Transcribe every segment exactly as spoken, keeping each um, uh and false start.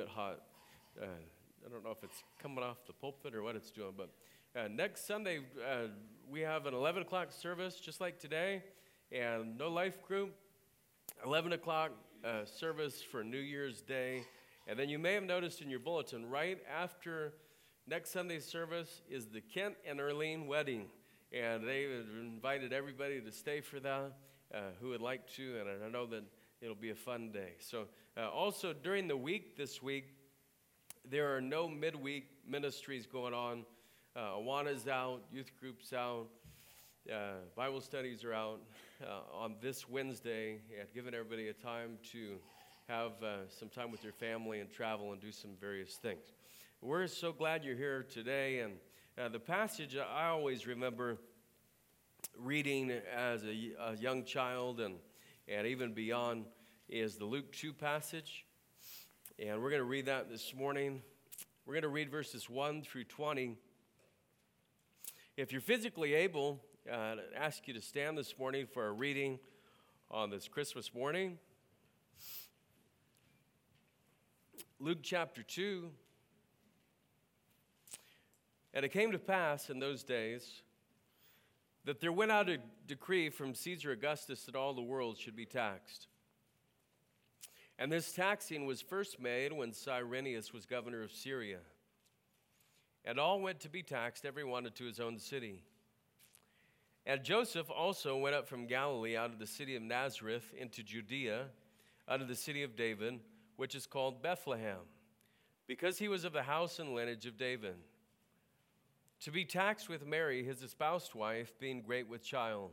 bit hot. Uh, I don't know if it's coming off the pulpit or what it's doing, but uh, next Sunday uh, we have an eleven o'clock service just like today, and no life group, eleven o'clock uh, service for New Year's Day. And then you may have noticed in your bulletin, right after next Sunday's service is the Kent and Erlene wedding, and they invited everybody to stay for that uh, who would like to, and I know that it'll be a fun day. So uh, also during the week this week, there are no midweek ministries going on. Uh, Awana's out, youth group's out, uh, Bible studies are out uh, on this Wednesday, and giving everybody a time to have uh, some time with your family and travel and do some various things. We're so glad you're here today, and uh, the passage I always remember reading as a, a young child and, and even beyond is the Luke two passage. And we're going to read that this morning. We're going to read verses one through twenty. If you're physically able, uh, I ask you to stand this morning for a reading on this Christmas morning. Luke chapter two. And it came to pass in those days that there went out a decree from Caesar Augustus that all the world should be taxed. And this taxing was first made when Cyrenius was governor of Syria. And all went to be taxed, every one to his own city. And Joseph also went up from Galilee out of the city of Nazareth into Judea, out of the city of David, which is called Bethlehem, because he was of the house and lineage of David, to be taxed with Mary, his espoused wife, being great with child.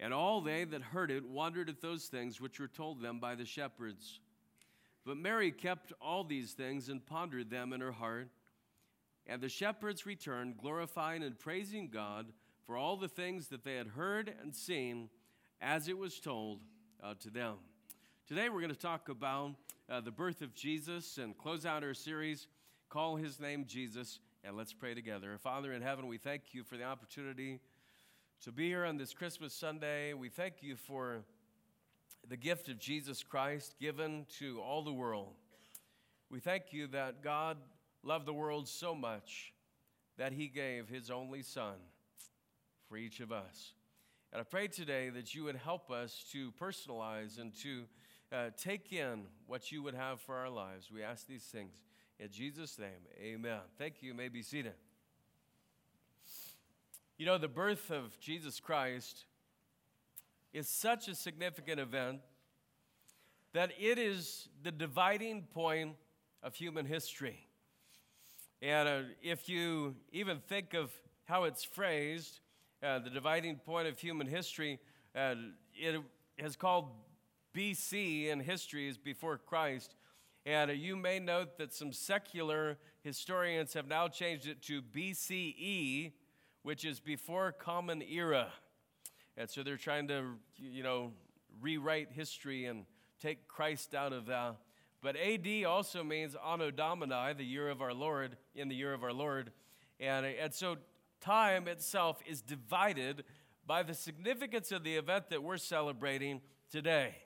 And all they that heard it wondered at those things which were told them by the shepherds. But Mary kept all these things and pondered them in her heart. And the shepherds returned, glorifying and praising God for all the things that they had heard and seen as it was told uh, to them. Today we're going to talk about uh, the birth of Jesus and close out our series, Call His Name Jesus, and let's pray together. Father in heaven, we thank you for the opportunity to be here on this Christmas Sunday. We thank you for the gift of Jesus Christ given to all the world. We thank you that God loved the world so much that he gave his only son for each of us. And I pray today that you would help us to personalize and to uh, take in what you would have for our lives. We ask these things in Jesus' name, amen. Thank you. You may be seated. You know, the birth of Jesus Christ is such a significant event that it is the dividing point of human history. And uh, if you even think of how it's phrased, uh, the dividing point of human history, uh, it is called B C in history, is before Christ. And uh, you may note that some secular historians have now changed it to B C E, which is before Common Era. And so they're trying to, you know, rewrite history and take Christ out of that. But A D also means Anno Domini, the year of our Lord, in the year of our Lord. And, and so time itself is divided by the significance of the event that we're celebrating today.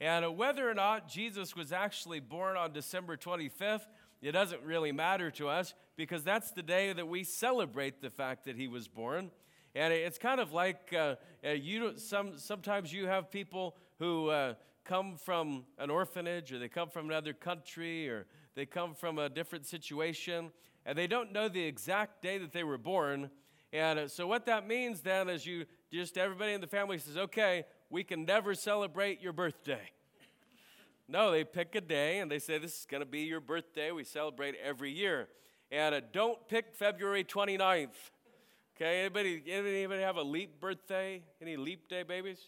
And whether or not Jesus was actually born on December twenty-fifth, it doesn't really matter to us, because that's the day that we celebrate the fact that he was born. And it's kind of like uh, you. Some sometimes you have people who uh, come from an orphanage, or they come from another country, or they come from a different situation, and they don't know the exact day that they were born. And uh, so what that means then is you just everybody in the family says, "Okay, we can never celebrate your birthday." No, they pick a day and they say, "This is going to be your birthday. We celebrate every year." And uh, don't pick February twenty-ninth. Okay, anybody, anybody, anybody have a leap birthday? Any leap day babies?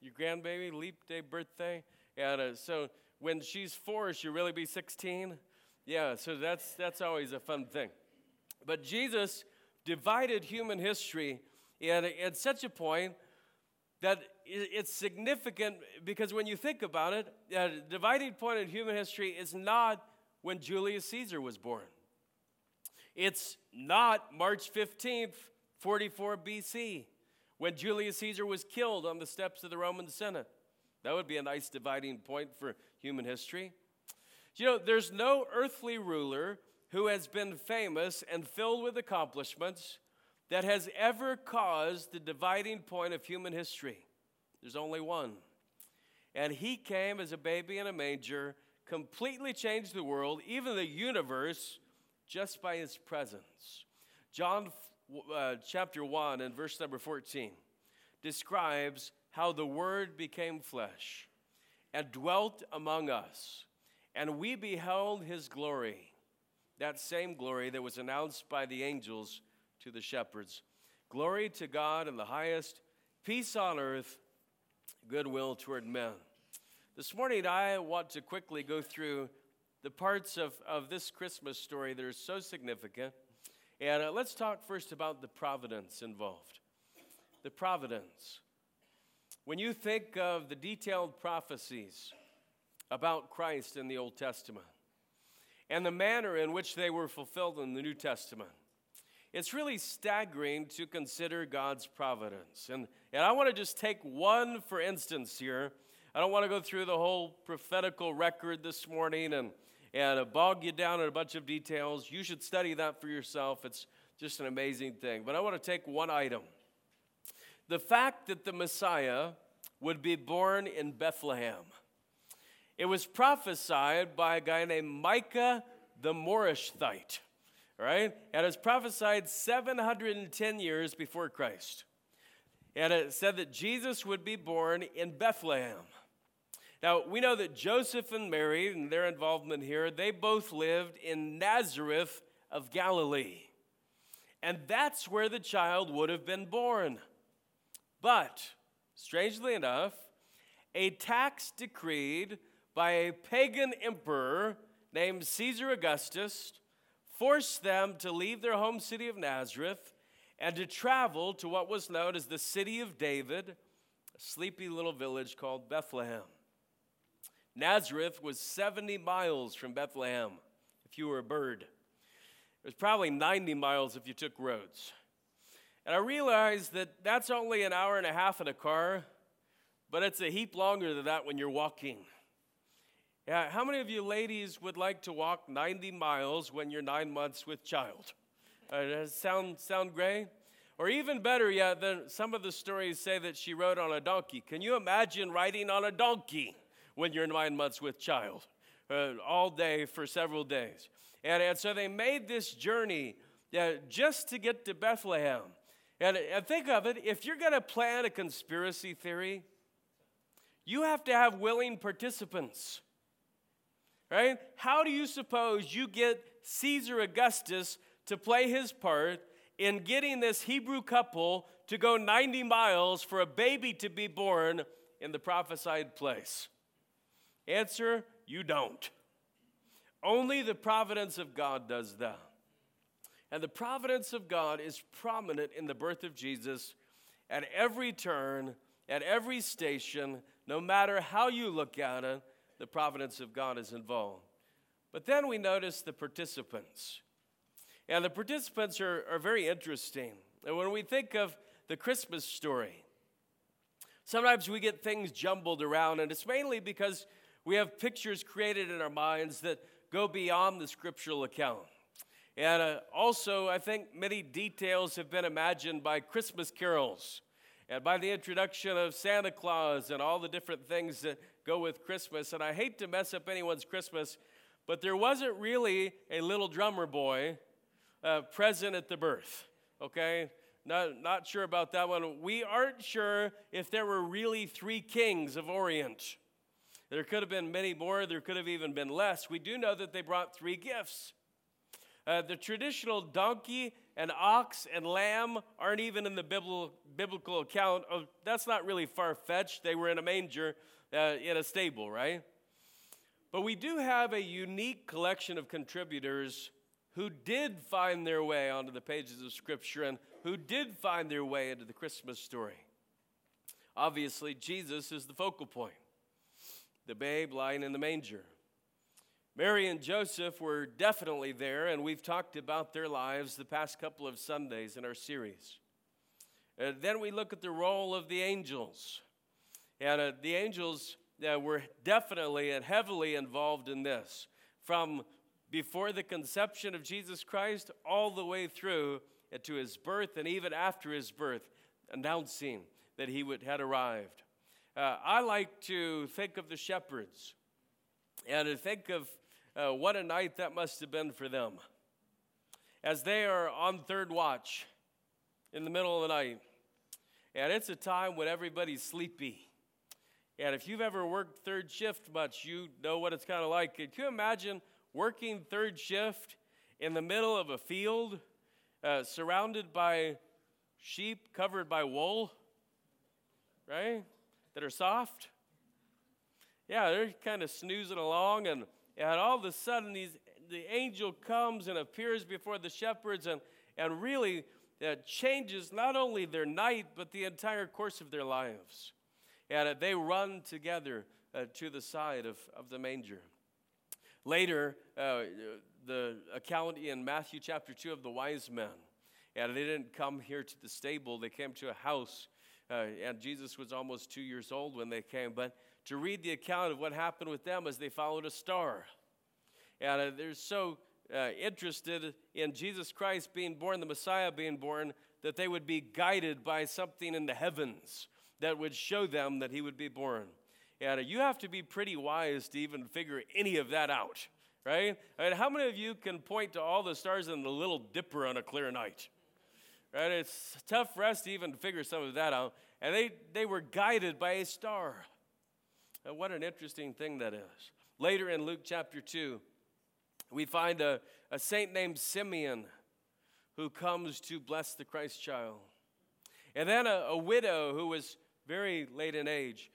Your grandbaby, leap day birthday? And uh, so when she's four, she'll really be sixteen? Yeah, so that's that's always a fun thing. But Jesus divided human history at, at such a point that it's significant, because when you think about it, the dividing point in human history is not when Julius Caesar was born. It's not March fifteenth, forty-four B C, when Julius Caesar was killed on the steps of the Roman Senate. That would be a nice dividing point for human history. You know, there's no earthly ruler who has been famous and filled with accomplishments that has ever caused the dividing point of human history. There's only one. And he came as a baby in a manger, completely changed the world, even the universe, just by his presence. John uh, chapter one and verse number fourteen describes how the Word became flesh and dwelt among us, and we beheld his glory, that same glory that was announced by the angels to the shepherds. Glory to God in the highest, peace on earth, goodwill toward men. This morning I want to quickly go through the parts of, of this Christmas story that are so significant. And uh, let's talk first about the providence involved. The providence. When you think of the detailed prophecies about Christ in the Old Testament and the manner in which they were fulfilled in the New Testament, it's really staggering to consider God's providence. And, and I want to just take one for instance here. I don't want to go through the whole prophetical record this morning and and bog you down in a bunch of details. You should study that for yourself. It's just an amazing thing. But I want to take one item. The fact that the Messiah would be born in Bethlehem. It was prophesied by a guy named Micah the Morishthite, right? And it was prophesied seven hundred ten years before Christ. And it said that Jesus would be born in Bethlehem. Now, we know that Joseph and Mary and their involvement here, they both lived in Nazareth of Galilee. And that's where the child would have been born. But, strangely enough, a tax decreed by a pagan emperor named Caesar Augustus forced them to leave their home city of Nazareth and to travel to what was known as the city of David, a sleepy little village called Bethlehem. Nazareth was seventy miles from Bethlehem, if you were a bird. It was probably ninety miles if you took roads. And I realized that that's only an hour and a half in a car, but it's a heap longer than that when you're walking. Yeah, how many of you ladies would like to walk ninety miles when you're nine months with child? Uh, does it sound, sound gray? Or even better yet, yeah, some of the stories say that she rode on a donkey. Can you imagine riding on a donkey when you're nine months with child? Uh, all day for several days. And, and so they made this journey uh, just to get to Bethlehem. And, and think of it, if you're going to plan a conspiracy theory, you have to have willing participants. Right? How do you suppose you get Caesar Augustus to play his part in getting this Hebrew couple to go ninety miles for a baby to be born in the prophesied place? Answer, you don't. Only the providence of God does that. And the providence of God is prominent in the birth of Jesus at every turn, at every station, no matter how you look at it, the providence of God is involved. But then we notice the participants. Yeah, the participants are, are very interesting. And when we think of the Christmas story, sometimes we get things jumbled around, and it's mainly because we have pictures created in our minds that go beyond the scriptural account. And uh, also, I think many details have been imagined by Christmas carols and by the introduction of Santa Claus and all the different things that go with Christmas. And I hate to mess up anyone's Christmas, but there wasn't really a little drummer boy uh, present at the birth, okay? Not, not sure about that one. We aren't sure if there were really three kings of Orient. There could have been many more. There could have even been less. We do know that they brought three gifts. Uh, the traditional donkey and ox and lamb aren't even in the bibl- biblical account. Of, that's not really far-fetched. They were in a manger uh, in a stable, right? But we do have a unique collection of contributors who did find their way onto the pages of Scripture and who did find their way into the Christmas story. Obviously, Jesus is the focal point, the babe lying in the manger. Mary and Joseph were definitely there, and we've talked about their lives the past couple of Sundays in our series. And then we look at the role of the angels. And uh, the angels uh, were definitely and heavily involved in this, from before the conception of Jesus Christ all the way through to his birth and even after his birth, announcing that he would, had arrived. Uh, I like to think of the shepherds and to think of Uh, what a night that must have been for them, as they are on third watch in the middle of the night. And it's a time when everybody's sleepy. And if you've ever worked third shift much, you know what it's kind of like. Can you imagine working third shift in the middle of a field, uh, surrounded by sheep covered by wool, right, that are soft? Yeah, they're kind of snoozing along, and And all of a sudden, these, the angel comes and appears before the shepherds and, and really uh, changes not only their night, but the entire course of their lives. And uh, they run together uh, to the side of, of the manger. Later, uh, the account in Matthew chapter two of the wise men. And they didn't come here to the stable. They came to a house. Uh, and Jesus was almost two years old when they came. But to read the account of what happened with them as they followed a star. And uh, they're so uh, interested in Jesus Christ being born, the Messiah being born, that they would be guided by something in the heavens that would show them that he would be born. And uh, you have to be pretty wise to even figure any of that out, right? I mean, how many of you can point to all the stars in the Little Dipper on a clear night? Right? It's tough for us to even figure some of that out. And they, they were guided by a star. And what an interesting thing that is. Later in Luke chapter two, we find a, a saint named Simeon who comes to bless the Christ child. And then a, a widow who was very late in age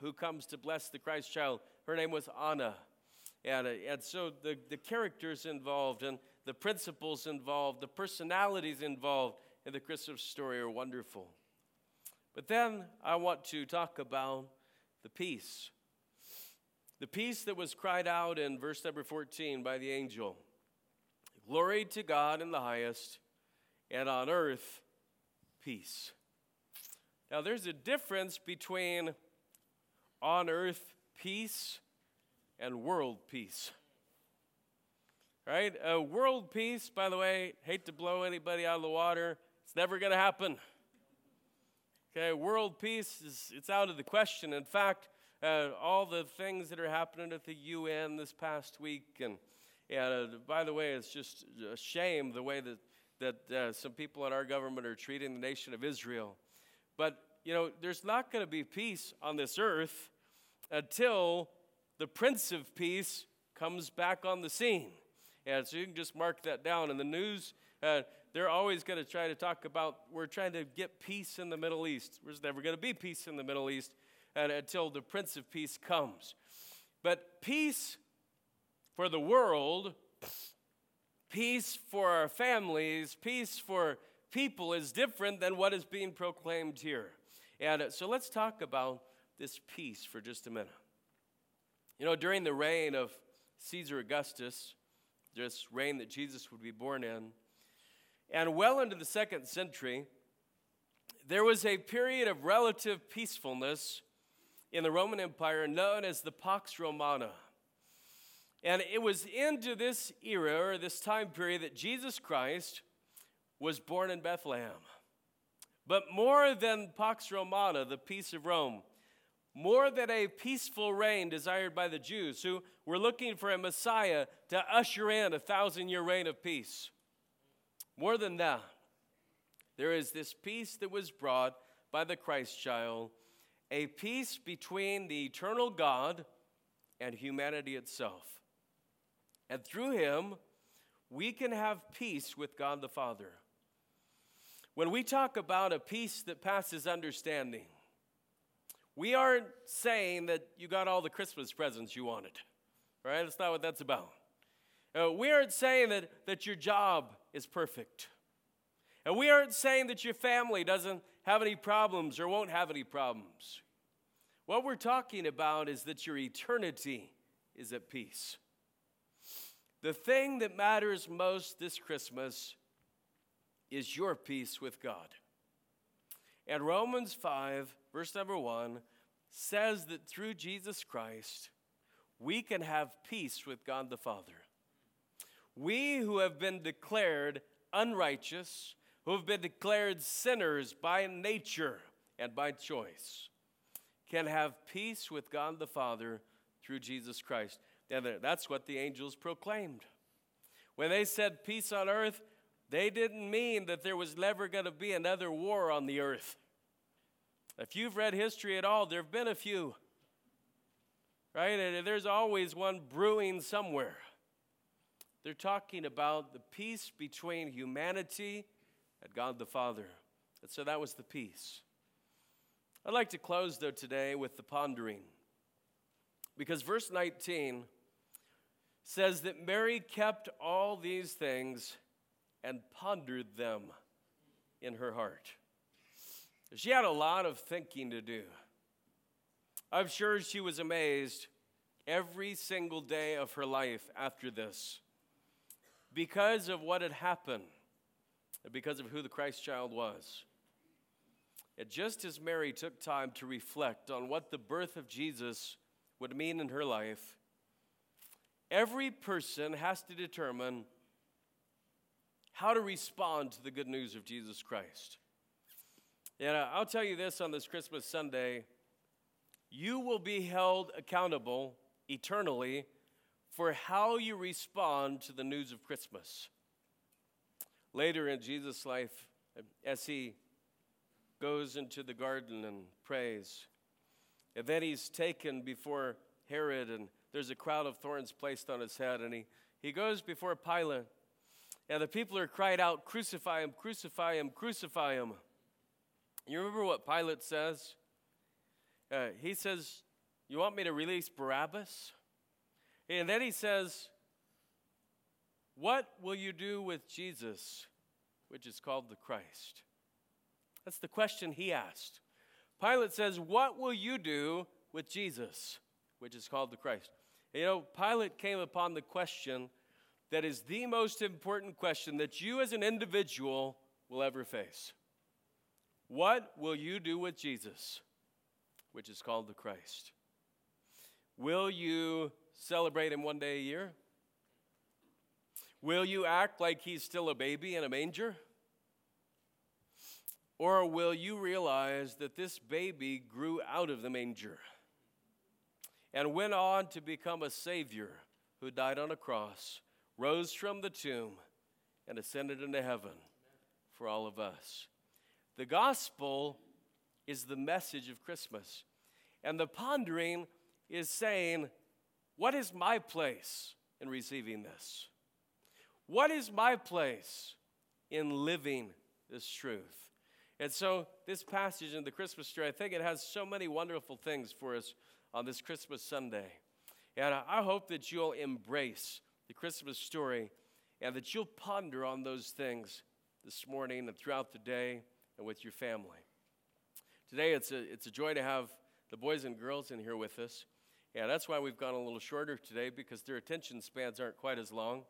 who comes to bless the Christ child. Her name was Anna. And, and so the, the characters involved and the principles involved, the personalities involved in the Christmas story are wonderful. But then I want to talk about the peace. The peace that was cried out in verse number fourteen by the angel. Glory to God in the highest, and on earth, peace. Now there's a difference between on earth peace and world peace. Right? A world peace, by the way, hate to blow anybody out of the water. It's never going to happen. Okay, world peace, is it's out of the question. In fact, uh, all the things that are happening at the U N this past week, and, and uh, by the way, it's just a shame the way that, that uh, some people in our government are treating the nation of Israel. But, you know, there's not going to be peace on this earth until the Prince of Peace comes back on the scene. And so you can just mark that down. And the news, uh, they're always going to try to talk about, we're trying to get peace in the Middle East. There's never going to be peace in the Middle East and, until the Prince of Peace comes. But peace for the world, peace for our families, peace for people is different than what is being proclaimed here. And uh, so let's talk about this peace for just a minute. You know, during the reign of Caesar Augustus, this reign that Jesus would be born in, and well into the second century, there was a period of relative peacefulness in the Roman Empire known as the Pax Romana. And it was into this era, or this time period, that Jesus Christ was born in Bethlehem. But more than Pax Romana, the peace of Rome, more than a peaceful reign desired by the Jews, who were looking for a Messiah to usher in a thousand-year reign of peace. More than that, there is this peace that was brought by the Christ child, a peace between the eternal God and humanity itself. And through him, we can have peace with God the Father. When we talk about a peace that passes understanding, we aren't saying that you got all the Christmas presents you wanted, right? That's not what that's about. Uh, we aren't saying that, that your job is perfect. And we aren't saying that your family doesn't have any problems or won't have any problems. What we're talking about is that your eternity is at peace. The thing that matters most this Christmas is your peace with God. And Romans five, verse number one, says that through Jesus Christ, we can have peace with God the Father. We who have been declared unrighteous, who have been declared sinners by nature and by choice, can have peace with God the Father through Jesus Christ. And that's what the angels proclaimed. When they said peace on earth, they didn't mean that there was never going to be another war on the earth. If you've read history at all, there have been a few, right? And there's always one brewing somewhere. They're talking about the peace between humanity and God the Father. And so that was the peace. I'd like to close, though, today with the pondering. Because verse nineteen says that Mary kept all these things and pondered them in her heart. She had a lot of thinking to do. I'm sure she was amazed every single day of her life after this because of what had happened and because of who the Christ child was. And just as Mary took time to reflect on what the birth of Jesus would mean in her life, every person has to determine how to respond to the good news of Jesus Christ. And I'll tell you this on this Christmas Sunday, you will be held accountable eternally for how you respond to the news of Christmas. Later in Jesus' life, as he goes into the garden and prays, and then he's taken before Herod, and there's a crown of thorns placed on his head, and he, he goes before Pilate. And the people are cried out, "Crucify him, crucify him, crucify him." You remember what Pilate says? Uh, he says, "You want me to release Barabbas?" And then he says, "What will you do with Jesus, which is called the Christ?" That's the question he asked. Pilate says, "What will you do with Jesus, which is called the Christ?" And you know, Pilate came upon the question that is the most important question that you as an individual will ever face. What will you do with Jesus, which is called the Christ? Will you celebrate him one day a year? Will you act like he's still a baby in a manger? Or will you realize that this baby grew out of the manger and went on to become a Savior who died on a cross, rose from the tomb, and ascended into heaven for all of us? The gospel is the message of Christmas. And the pondering is saying, what is my place in receiving this? What is my place in living this truth? And so this passage in the Christmas story, I think it has so many wonderful things for us on this Christmas Sunday. And I hope that you'll embrace the Christmas story, and that you'll ponder on those things this morning and throughout the day and with your family. Today, it's a, it's a joy to have the boys and girls in here with us. Yeah, that's why we've gone a little shorter today, because their attention spans aren't quite as long.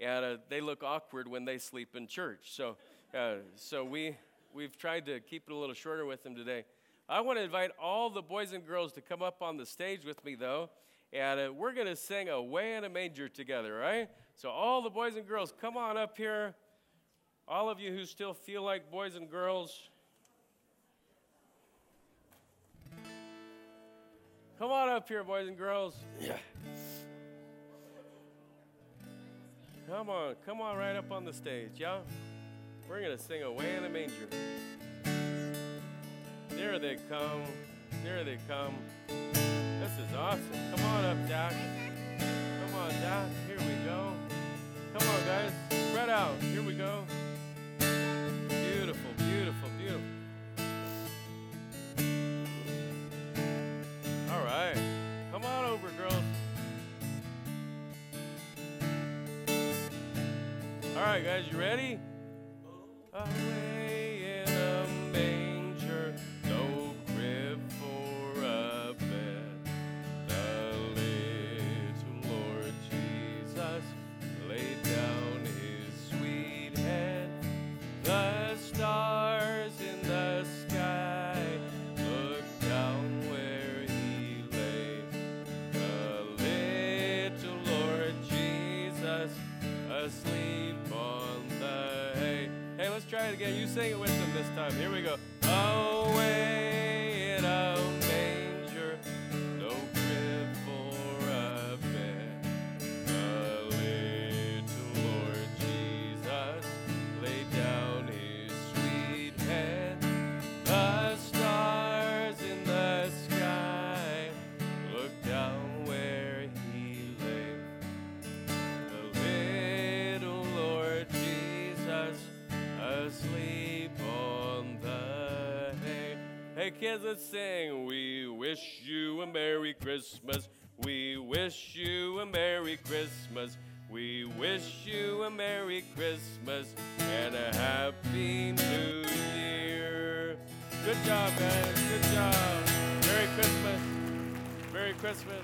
and uh, they look awkward when they sleep in church. So uh, so we, we've tried to keep it a little shorter with them today. I want to invite all the boys and girls to come up on the stage with me, though, and uh, we're going to sing Away in a Manger together, right? So all the boys and girls, come on up here. All of you who still feel like boys and girls, come on up here, boys and girls. Yeah. Come on, come on right up on the stage, yeah? We're going to sing Away in a Manger. There they come, there they come. This is awesome. Come on up, Doc. Come on, Doc. Here we go. Come on, guys. Spread out. Here we go. Beautiful, beautiful, beautiful. All right. Come on over, girls. All right, guys. You ready? Away in a manger, no crib for a bed. The little Lord Jesus laid down his sweet head. The stars in the sky looked down where he lay. The little Lord Jesus asleep on the hay. Hey, let's try it again. You sing it with them this time. Here we go. Away in a manger, no crib for a bed. The little Lord Jesus laid down his sweet head. The stars in the sky looked down where he lay. The little Lord Jesus asleep on the hay. Hey kids, let's sing. We wish you a Merry Christmas. We wish you a Merry Christmas. We wish you a Merry Christmas and a Happy New Year. Good job, guys. Good job. Merry Christmas. Merry Christmas.